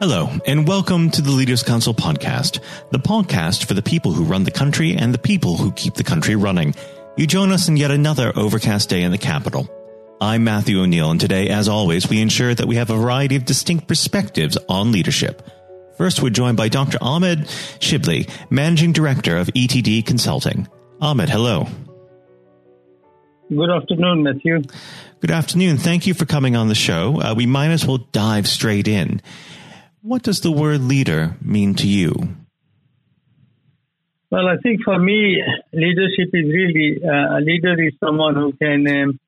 Hello, and welcome to the Leaders' Council podcast, the podcast for the people who run the country and the people who keep the country running. You join us in yet another overcast day in the capital. I'm Matthew O'Neill, and today, as always, we ensure that we have a variety of distinct perspectives on leadership. First, we're joined by Dr. Ahmed Shibli, Managing Director of ETD Consulting. Ahmed, hello. Good afternoon, Matthew. Good afternoon. Thank you for coming on the show. We might as well dive straight in. What does the word leader mean to you? Well, I think for me, leadership is really, a leader is someone who can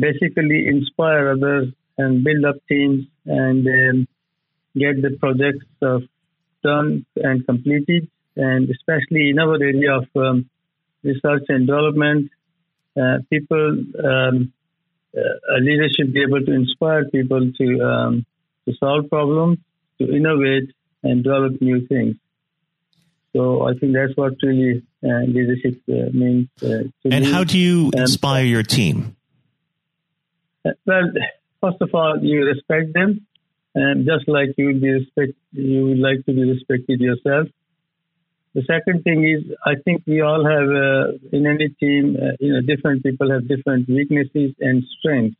basically inspire others and build up teams and get the projects done and completed. And especially in our area of research and development, leadership be able to inspire people to solve problems, to innovate, and develop new things. So I think that's what really leadership means to me. How do you inspire your team? Well, first of all, you respect them, and just like you would like to be respected yourself. The second thing is, I think we all have, in any team, different people have different weaknesses and strengths.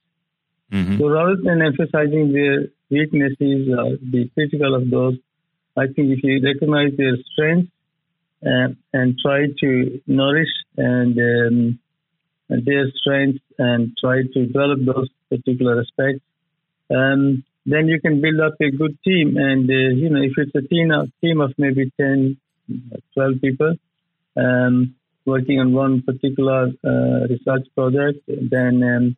Mm-hmm. So rather than emphasizing their weaknesses or be critical of those, I think if you recognize their strengths and try to nourish their strengths and try to develop those particular aspects, then you can build up a good team. And, if it's a team of maybe 10, 12 people working on one particular research project, then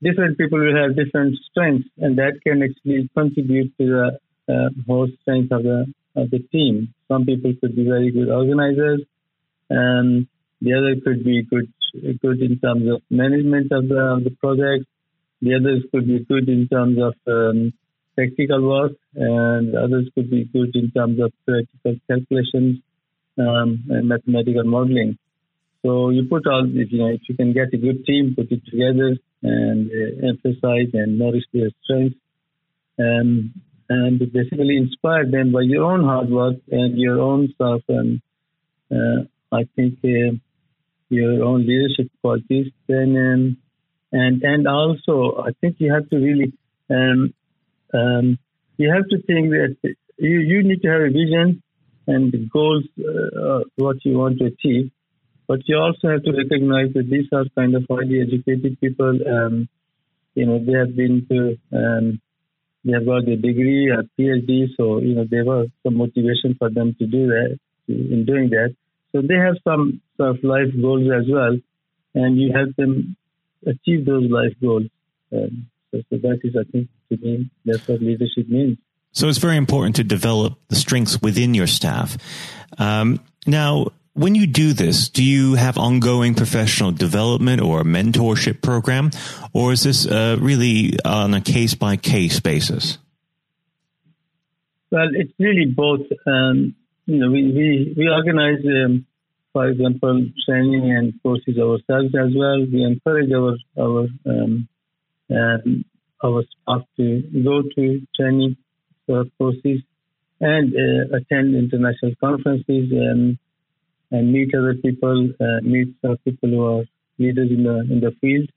different people will have different strengths, and that can actually contribute to the whole strength of the team. Some people could be very good organizers, the other could be good in terms of management of the project, the others could be good in terms of technical work, and others could be good in terms of theoretical calculations and mathematical modeling. So you put all this, if you can get a good team, put it together and emphasize and nourish their strengths and basically inspire them by your own hard work and your own stuff. And I think your own leadership qualities. Then and also, I think you have to really... you have to think that you need to have a vision and goals, what you want to achieve, but you also have to recognize that these are kind of highly educated people. They have been to, they have got a degree or PhD, so, there was some motivation for them to do that, in doing that. So they have some sort of life goals as well, and you help them achieve those life goals. So that is, I think, to me, that's what leadership means. So it's very important to develop the strengths within your staff. Now, when you do this, do you have ongoing professional development or a mentorship program, or is this really on a case-by-case basis? Well, it's really both. We organize, for example, training and courses ourselves as well. We encourage our staff to go to training courses and attend international conferences and meet other people, meet some people who are leaders in the field,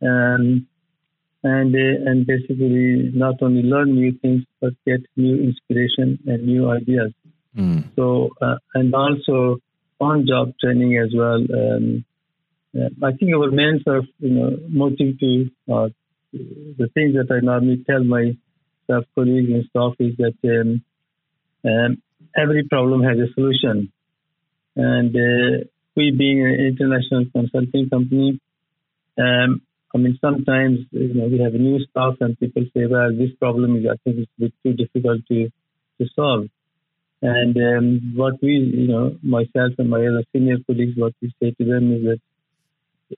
and basically not only learn new things but get new inspiration and new ideas. Mm. So and also on-job training as well. I think our main sort of motive to the things that I normally tell my staff colleagues and staff is that every problem has a solution. And we being an international consulting company, sometimes we have new staff and people say, well, this problem is, I think, it's a bit too difficult to solve. And what we, myself and my other senior colleagues, what we say to them is that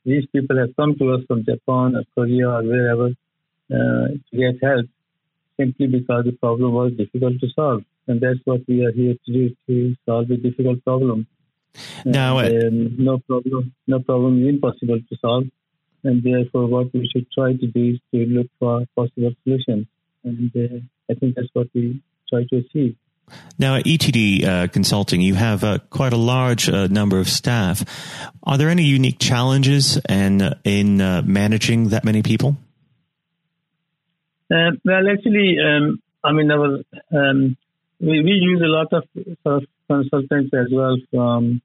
these people have come to us from Japan or Korea or wherever to get help simply because the problem was difficult to solve. And that's what we are here to do, to solve a difficult problem. Now, no problem is impossible to solve. And therefore, what we should try to do is to look for possible solutions. And I think that's what we try to achieve. Now, at ETD Consulting, you have quite a large number of staff. Are there any unique challenges in managing that many people? We use a lot of sort of consultants as well from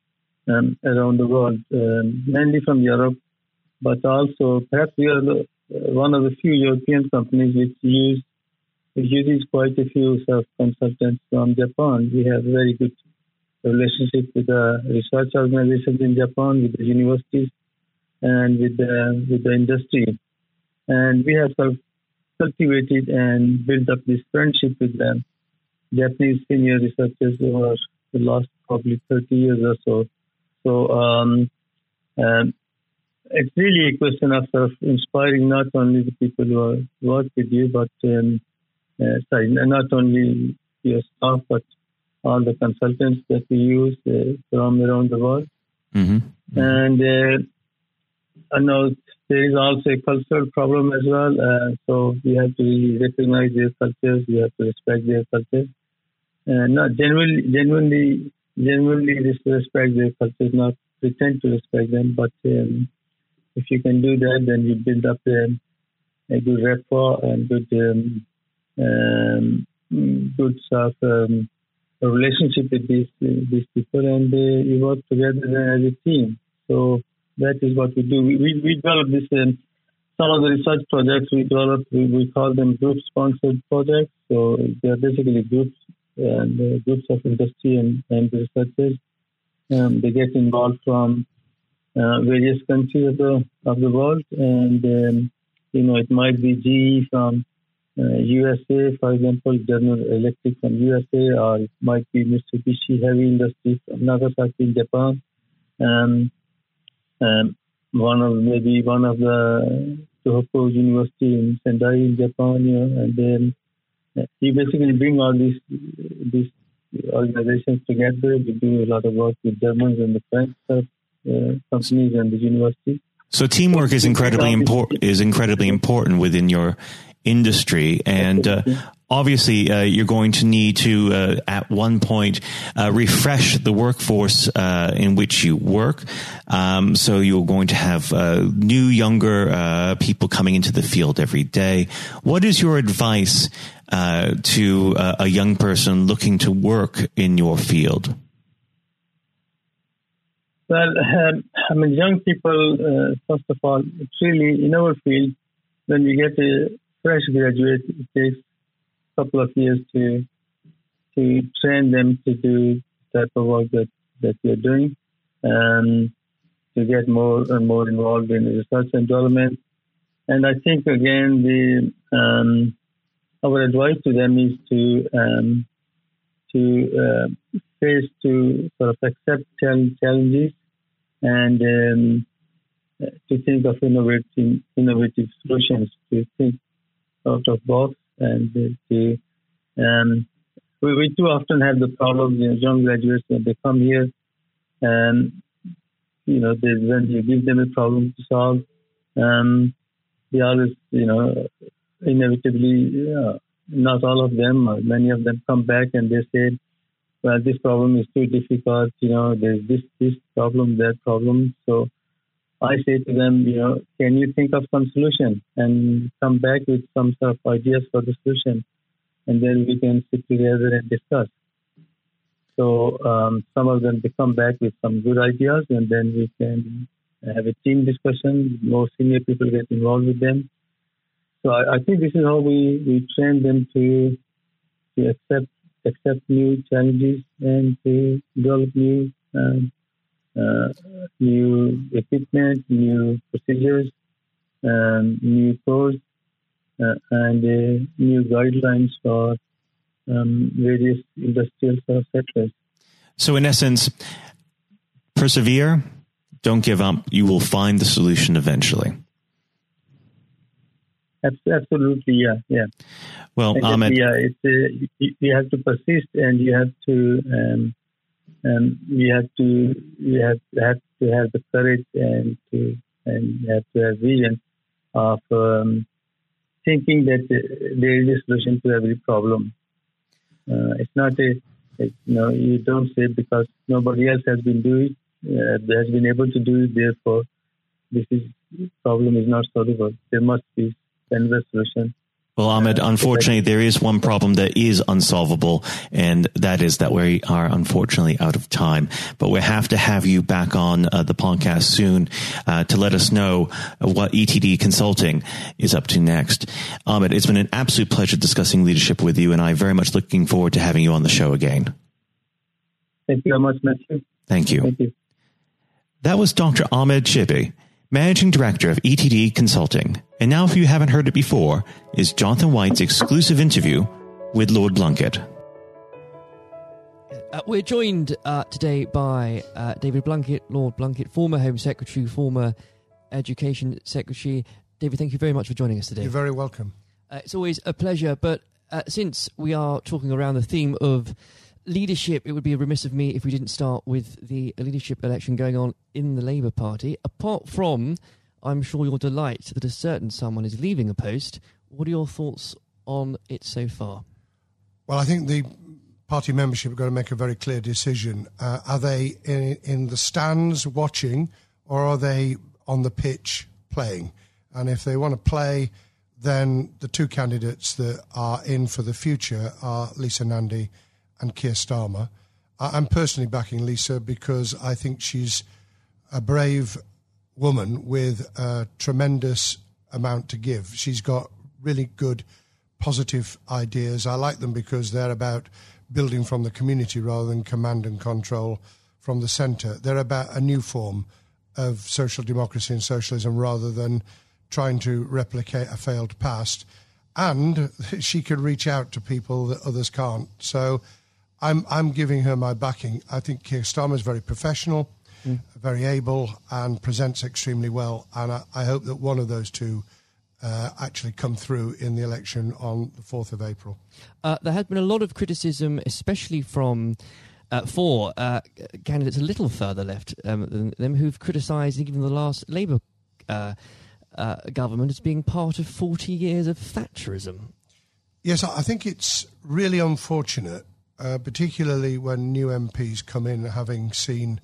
around the world, mainly from Europe, but also perhaps we are one of the few European companies which uses quite a few sort of consultants from Japan. We have very good relationship with the research organizations in Japan, with the universities, and with the industry, and we have sort of cultivated and built up this friendship with them. Japanese senior researchers over the last probably 30 years or so. So it's really a question of sort of inspiring not only the people who work with you, but not only your staff, but all the consultants that we use from around the world. Mm-hmm. And I know there is also a cultural problem as well. So we have to really recognize their cultures. We have to respect their cultures. Genuinely respect their cultures, not pretend to respect them. But if you can do that, then you build up a good rapport and good relationship with these people, and you work together as a team. So that is what we do. We develop this. Some of the research projects we develop, we call them group-sponsored projects. So they are basically groups of industry and researchers. They get involved from various countries of the world, and it might be GE from USA, for example, General Electric from USA, or it might be Mitsubishi Heavy Industries from Nagasaki in Japan. One of the Tohoku University in Sendai in Japan, and then we basically bring all these organizations together. We do a lot of work with Germans and the French companies and the university. So teamwork is incredibly important within your industry, and obviously you're going to need to at one point refresh the workforce in which you work, so you're going to have new younger people coming into the field every day. What is your advice to a young person looking to work in your field? Well, young people, first of all, it's really in our field, when you get a fresh graduate, it takes a couple of years to train them to do the type of work that we are doing, to get more and more involved in research and development. And I think, again, our advice to them is to sort of accept challenges and to think of innovative solutions, to think out of box, and we too often have the problem, young graduates, when they come here, when you give them a problem to solve, they always, inevitably, not all of them, or many of them come back and they say, well, this problem is too difficult, there's this problem, that problem. So I say to them, can you think of some solution and come back with some sort of ideas for the solution, and then we can sit together and discuss. So some of them, they come back with some good ideas, and then we can have a team discussion. More senior people get involved with them. So I think this is how we train them to accept new challenges and to develop new equipment, new procedures, new codes, and new guidelines for various industrial sectors. So in essence, persevere, don't give up, you will find the solution eventually. Absolutely, yeah. Well, Ahmed... you have to persist, and you have to... You have to have the courage and have to have vision of thinking that there is a solution to every problem. It's not you don't say because nobody else has been doing has been able to do it, therefore problem is not solvable. There must be endless solution. Well, Ahmed, unfortunately, there is one problem that is unsolvable, and that is that we are unfortunately out of time. But we have to have you back on the podcast soon to let us know what ETD Consulting is up to next. Ahmed, it's been an absolute pleasure discussing leadership with you, and I very much looking forward to having you on the show again. Thank you very much, Matthew. Thank you. Thank you. That was Dr. Ahmed Shibli, Managing Director of ETD Consulting. And now, if you haven't heard it before, is Jonathan White's exclusive interview with Lord Blunkett. We're joined today by David Blunkett, Lord Blunkett, former Home Secretary, former Education Secretary. David, thank you very much for joining us today. You're very welcome. It's always a pleasure, but since we are talking around the theme of leadership, it would be remiss of me if we didn't start with the leadership election going on in the Labour Party. Apart from, I'm sure, your delight that a certain someone is leaving a post, what are your thoughts on it so far? Well, I think the party membership have got to make a very clear decision. Are they in the stands watching, or are they on the pitch playing? And if they want to play, then the two candidates that are in for the future are Lisa Nandy and Keir Starmer. I'm personally backing Lisa because I think she's a brave woman with a tremendous amount to give. She's got really good, positive ideas. I like them because they're about building from the community rather than command and control from the centre. They're about a new form of social democracy and socialism rather than trying to replicate a failed past. And she can reach out to people that others can't. So I'm giving her my backing. I think Keir Starmer is very professional, very able, and presents extremely well. And I hope that one of those two actually come through in the election on the 4th of April. There has been a lot of criticism, especially from four candidates a little further left than them, who've criticised even the last Labour government as being part of 40 years of Thatcherism. Yes, I think it's really unfortunate. Particularly when new MPs come in, having seen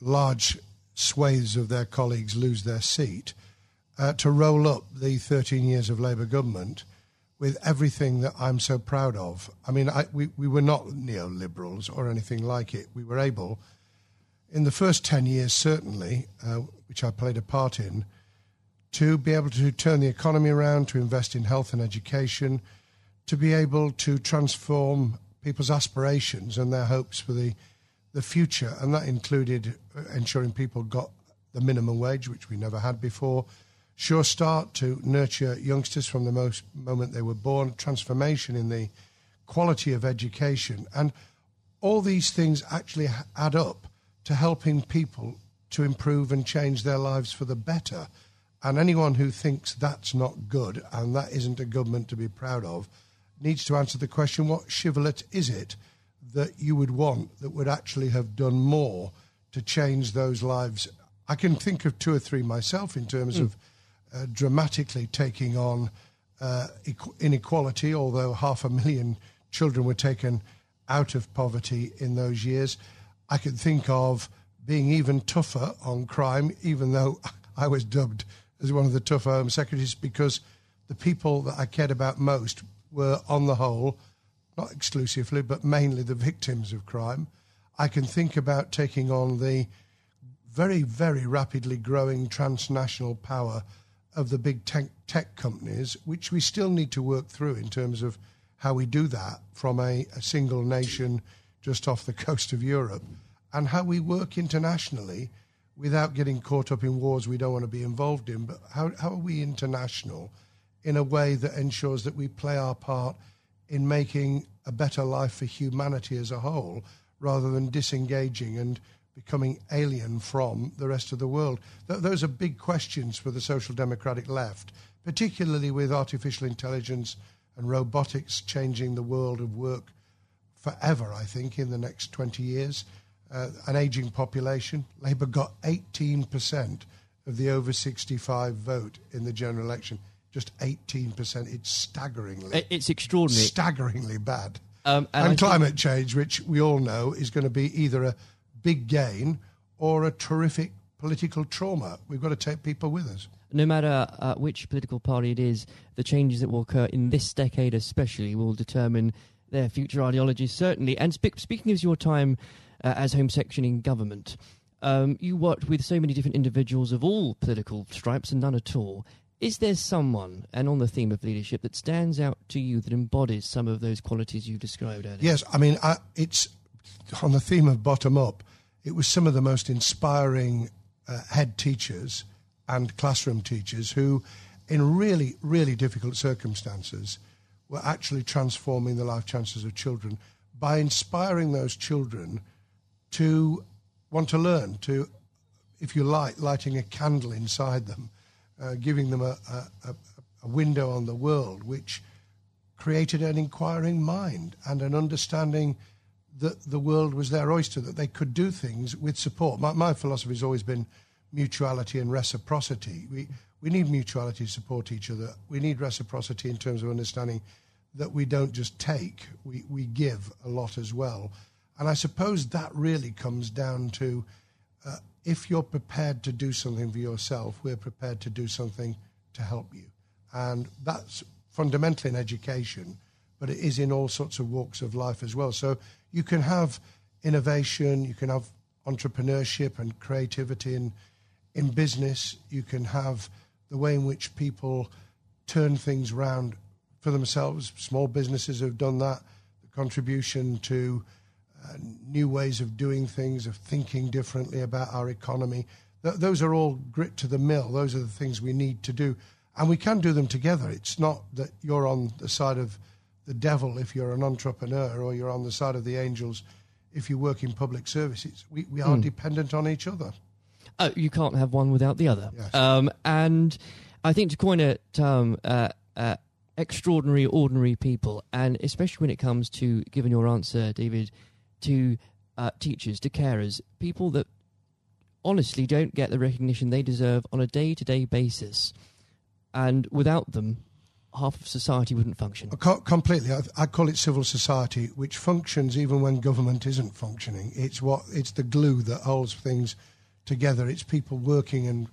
large swathes of their colleagues lose their seat, to roll up the 13 years of Labour government with everything that I'm so proud of. I mean, we were not neoliberals or anything like it. We were able, in the first 10 years certainly, which I played a part in, to be able to turn the economy around, to invest in health and education, to be able to transform people's aspirations and their hopes for the future, and that included ensuring people got the minimum wage, which we never had before, Sure Start to nurture youngsters from the moment they were born, transformation in the quality of education. And all these things actually add up to helping people to improve and change their lives for the better. And anyone who thinks that's not good and that isn't a government to be proud of needs to answer the question, what chivalrous is it that you would want that would actually have done more to change those lives? I can think of two or three myself in terms of dramatically taking on inequality, although 500,000 children were taken out of poverty in those years. I can think of being even tougher on crime, even though I was dubbed as one of the tougher Home Secretaries because the people that I cared about most were, on the whole, not exclusively, but mainly the victims of crime. I can think about taking on the very, very rapidly growing transnational power of the big tech companies, which we still need to work through in terms of how we do that from a single nation just off the coast of Europe, and how we work internationally without getting caught up in wars we don't want to be involved in. But how are we international in a way that ensures that we play our part in making a better life for humanity as a whole, rather than disengaging and becoming alien from the rest of the world? Those are big questions for the social democratic left, particularly with artificial intelligence and robotics changing the world of work forever, I think, in the next 20 years. An ageing population. Labour got 18% of the over 65 vote in the general election. Just 18%. It's staggering. It's extraordinary. Staggeringly bad. And climate change, which we all know is going to be either a big gain or a terrific political trauma. We've got to take people with us. No matter which political party it is, the changes that will occur in this decade especially will determine their future ideologies, certainly. And speaking of your time as Home Section in government, you worked with so many different individuals of all political stripes and none at all. Is there someone, and on the theme of leadership, that stands out to you that embodies some of those qualities you described earlier? Yes, I mean, it's on the theme of bottom-up. It was some of the most inspiring head teachers and classroom teachers who, in really, really difficult circumstances, were actually transforming the life chances of children by inspiring those children to want to learn, to, if you like, lighting a candle inside them, giving them a window on the world, which created an inquiring mind and an understanding that the world was their oyster, that they could do things with support. My philosophy has always been mutuality and reciprocity. We need mutuality to support each other. We need reciprocity in terms of understanding that we don't just take, we give a lot as well. And I suppose that really comes down to if you're prepared to do something for yourself, we're prepared to do something to help you. And that's fundamentally in education, but it is in all sorts of walks of life as well. So you can have innovation, you can have entrepreneurship and creativity in business, you can have the way in which people turn things round for themselves. Small businesses have done that. The contribution to new ways of doing things, of thinking differently about our economy. Those are all grit to the mill. Those are the things we need to do. And we can do them together. It's not that you're on the side of the devil if you're an entrepreneur, or you're on the side of the angels if you work in public services. We are dependent on each other. Oh, you can't have one without the other. Yes. And I think, to coin a term, extraordinary, ordinary people, and especially when it comes to, given your answer, David, to teachers, to carers, people that honestly don't get the recognition they deserve on a day-to-day basis. And without them, half of society wouldn't function. Completely. I call it civil society, which functions even when government isn't functioning. It's the glue that holds things together. It's people working and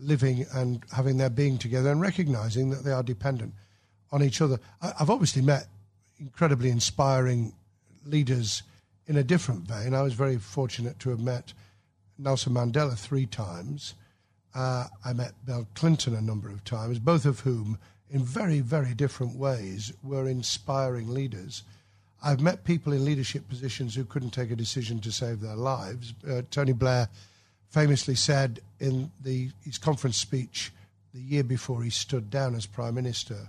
living and having their being together and recognising that they are dependent on each other. I've obviously met incredibly inspiring leaders in a different vein. I was very fortunate to have met Nelson Mandela 3 times. I met Bill Clinton a number of times, both of whom, in very, very different ways, were inspiring leaders. I've met people in leadership positions who couldn't take a decision to save their lives. Tony Blair famously said in his conference speech the year before he stood down as Prime Minister,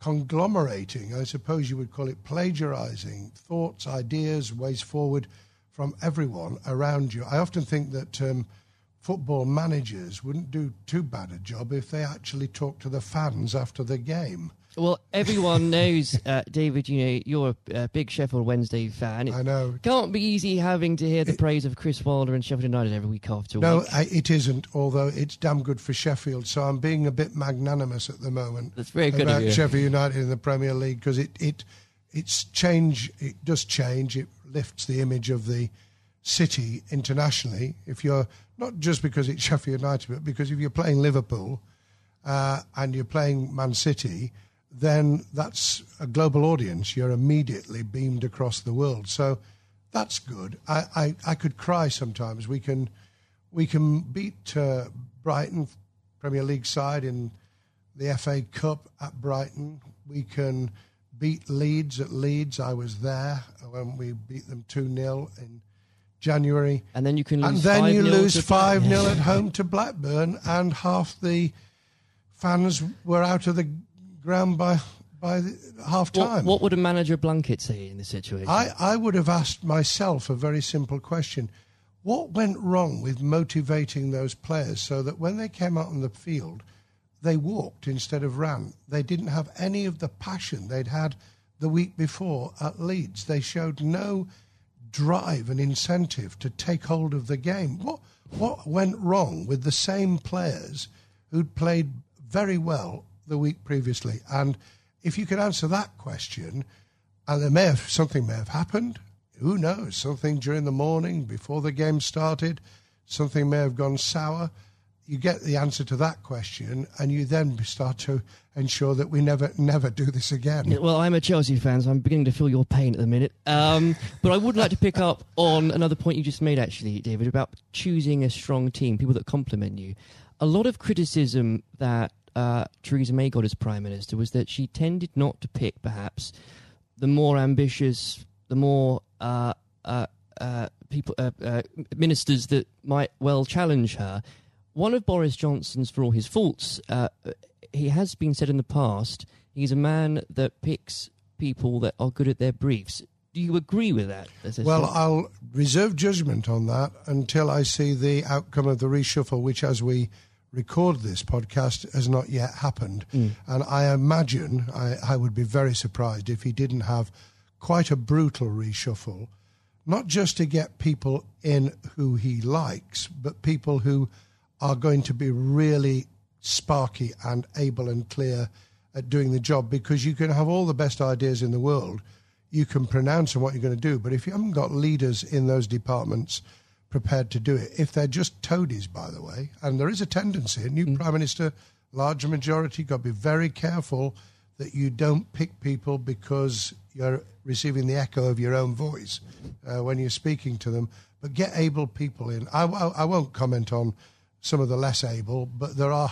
conglomerating, I suppose you would call it plagiarising, thoughts, ideas, ways forward from everyone around you. I often think that football managers wouldn't do too bad a job if they actually talked to the fans after the game. Well, everyone knows, David, you know, you're a big Sheffield Wednesday fan. I know. Can't be easy having to hear the praise of Chris Wilder and Sheffield United every week after week. No, it isn't, although it's damn good for Sheffield. So I'm being a bit magnanimous at the moment. That's very good about of you. Sheffield United in the Premier League, because it does change. It lifts the image of the city internationally. If you're not just because it's Sheffield United, but because if you're playing Liverpool and you're playing Man City, then that's a global audience. You're immediately beamed across the world, so that's good. I could cry sometimes. We can beat Brighton, Premier League side, in the FA Cup at Brighton. We can beat Leeds at Leeds. I was there when we beat them 2-0 in January. And then you can lose 5-0 at home to Blackburn, and half the fans were out of the ground by half time. What would a manager Blunkett say in this situation? I would have asked myself a very simple question. What went wrong with motivating those players so that when they came out on the field, they walked instead of ran? They didn't have any of the passion they'd had the week before at Leeds. They showed no drive and incentive to take hold of the game. What went wrong with the same players who'd played very well the week previously? And if you could answer that question, and something may have happened, who knows, something during the morning before the game started, something may have gone sour. You get the answer to that question, and you then start to ensure that we never do this again. Yeah, well, I'm a Chelsea fan, so I'm beginning to feel your pain at the minute. But I would like to pick up on another point you just made, actually, David, about choosing a strong team, people that complement you. A lot of criticism that Theresa May got as Prime Minister was that she tended not to pick, perhaps, the more ambitious, the more ministers that might well challenge her. One of Boris Johnson's, for all his faults, he has been said in the past, he's a man that picks people that are good at their briefs. Do you agree with that? Well, I'll reserve judgment on that until I see the outcome of the reshuffle, which, as we record this podcast, has not yet happened. Mm. And I imagine I would be very surprised if he didn't have quite a brutal reshuffle, not just to get people in who he likes, but people who are going to be really sparky and able and clear at doing the job, because you can have all the best ideas in the world. You can pronounce on what you're going to do, but if you haven't got leaders in those departments prepared to do it, if they're just toadies, by the way, and there is a tendency, a new Prime Minister, larger majority, you've got to be very careful that you don't pick people because you're receiving the echo of your own voice when you're speaking to them, but get able people in. I won't comment on some of the less able, but there are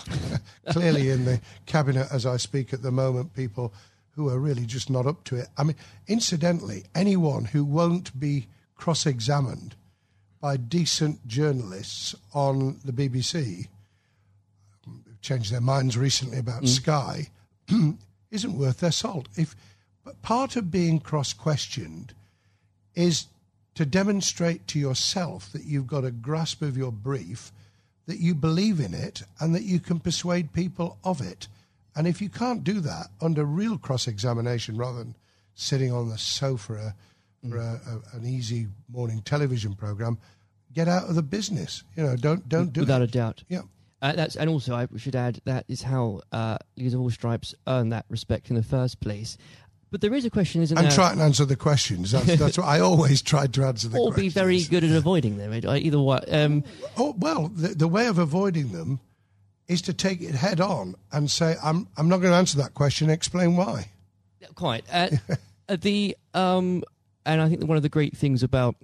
clearly in the cabinet as I speak at the moment people who are really just not up to it. I mean, incidentally, anyone who won't be cross-examined by decent journalists on the BBC, changed their minds recently about Sky, isn't worth their salt. But part of being cross-questioned is to demonstrate to yourself that you've got a grasp of your brief, that you believe in it, and that you can persuade people of it. And if you can't do that under real cross-examination, rather than sitting on the sofa for an easy morning television program, get out of the business. You know, don't do it. Without a doubt. Yeah. And also, I should add, that is how leaders of all stripes earn that respect in the first place. But there is a question, isn't there? And try and answer the questions. That's what I always tried to answer the questions. Or be very good at avoiding them, either way. The way of avoiding them is to take it head on and say, I'm not going to answer that question, explain why. Quite. And I think that one of the great things about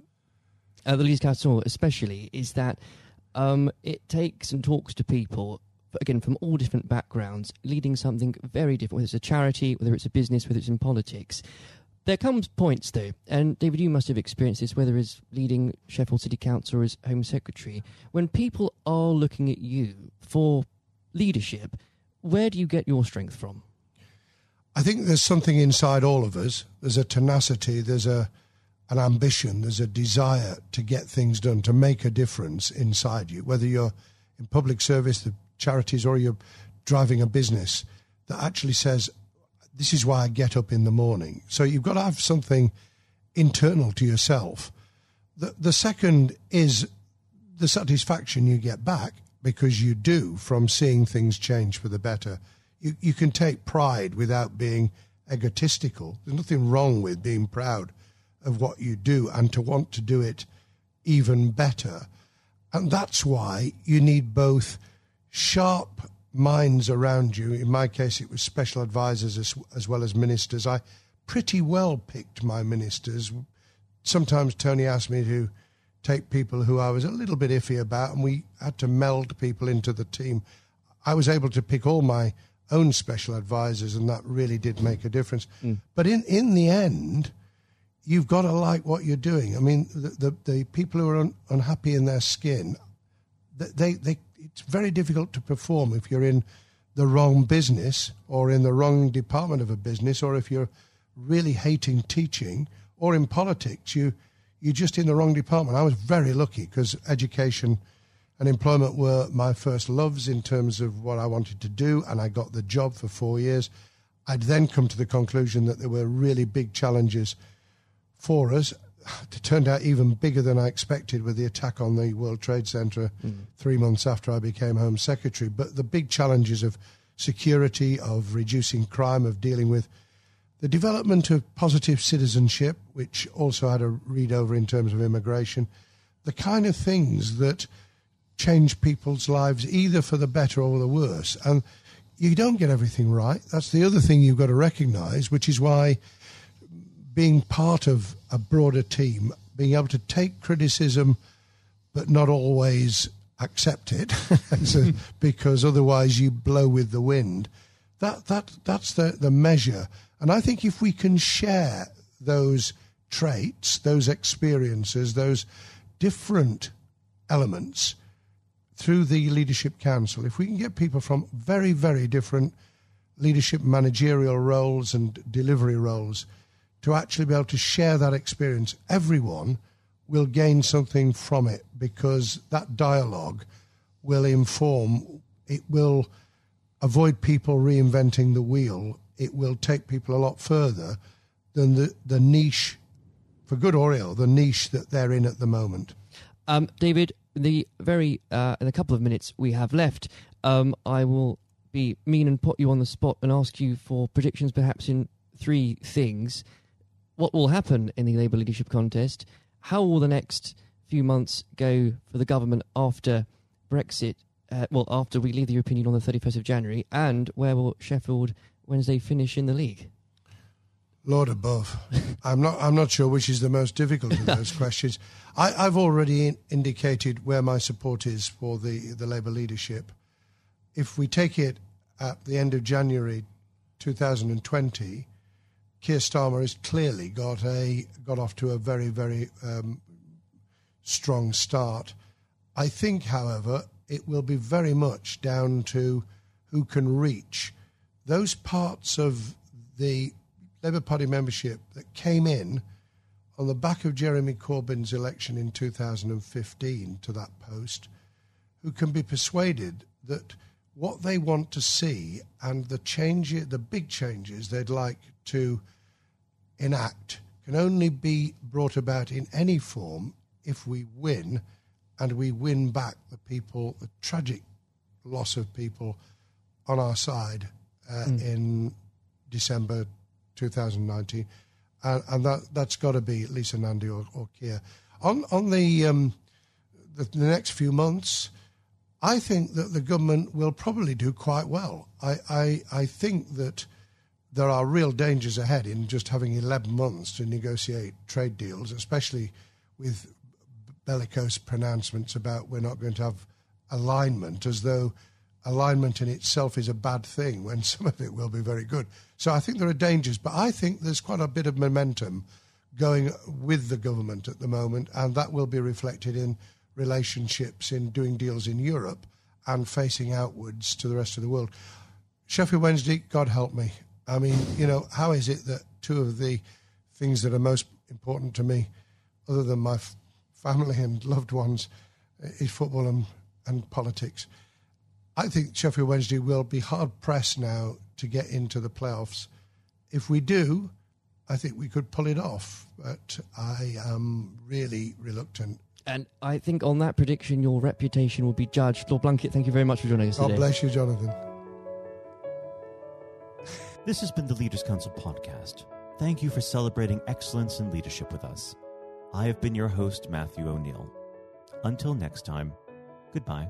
the Leaders' Council especially is that it takes and talks to people, again, from all different backgrounds, leading something very different, whether it's a charity, whether it's a business, whether it's in politics. There comes points, though, and David, you must have experienced this, whether as leading Sheffield City Council or as Home Secretary, when people are looking at you for leadership, where do you get your strength from? I think there's something inside all of us. There's a tenacity, there's an ambition, there's a desire to get things done, to make a difference inside you, whether you're in public service, the charities, or you're driving a business, that actually says, this is why I get up in the morning. So you've got to have something internal to yourself. The second is the satisfaction you get back, because you do, from seeing things change for the better. You can take pride without being egotistical. There's nothing wrong with being proud of what you do and to want to do it even better. And that's why you need both sharp minds around you. In my case, it was special advisors as well as ministers. I pretty well picked my ministers. Sometimes Tony asked me to take people who I was a little bit iffy about, and we had to meld people into the team. I was able to pick all my own special advisors, and that really did make a difference. But in the end, you've got to like what you're doing. I mean, the people who are unhappy in their skin, it's very difficult to perform if you're in the wrong business or in the wrong department of a business, or if you're really hating teaching, or in politics, you're just in the wrong department. I was very lucky because education and employment were my first loves in terms of what I wanted to do, and I got the job for 4 years. I'd then come to the conclusion that there were really big challenges for us. It turned out even bigger than I expected with the attack on the World Trade Center 3 months after I became Home Secretary. But the big challenges of security, of reducing crime, of dealing with the development of positive citizenship, which also had a read over in terms of immigration, the kind of things that change people's lives either for the better or the worse. And you don't get everything right. That's the other thing you've got to recognize, which is why being part of a broader team, being able to take criticism but not always accept it, because otherwise you blow with the wind, that's the measure. And I think if we can share those traits, those experiences, those different elements through the Leadership Council, if we can get people from very, very different leadership managerial roles and delivery roles to actually be able to share that experience, everyone will gain something from it, because that dialogue will inform, it will avoid people reinventing the wheel. It will take people a lot further than the niche, for good or ill, the niche that they're in at the moment. David, in the couple of minutes we have left, I will be mean and put you on the spot and ask you for predictions, perhaps in three things. What will happen in the Labour leadership contest? How will the next few months go for the government after Brexit? After we leave the European Union on the 31st of January, and where will Sheffield Wednesday finish in the league? Lord above. I'm not sure which is the most difficult of those questions. I've already indicated where my support is for the Labour leadership. If we take it at the end of January 2020, Keir Starmer has clearly got off to a very, very strong start. I think, however, it will be very much down to who can reach those parts of the Labour Party membership that came in on the back of Jeremy Corbyn's election in 2015 to that post, who can be persuaded that what they want to see and the big changes they'd like to enact can only be brought about in any form if we win, and we win back the people, the tragic loss of people on our side in December 2019, and that's got to be Lisa Nandy or Keir. On the next few months, I think that the government will probably do quite well. I think that there are real dangers ahead in just having 11 months to negotiate trade deals, especially with bellicose pronouncements about we're not going to have alignment, as though alignment in itself is a bad thing when some of it will be very good. So I think there are dangers, but I think there's quite a bit of momentum going with the government at the moment, and that will be reflected in relationships, in doing deals in Europe and facing outwards to the rest of the world. Sheffield Wednesday, God help me. I mean, how is it that two of the things that are most important to me, other than my family and loved ones, is football and politics? I think Sheffield Wednesday will be hard-pressed now to get into the playoffs If we do, I think we could pull it off, but I am really reluctant. And I think on that prediction, your reputation will be judged. Lord Blunkett, thank you very much for joining us today. God bless you, Jonathan. This has been the Leaders' Council podcast. Thank you for celebrating excellence in leadership with us. I have been your host, Matthew O'Neill. Until next time, goodbye.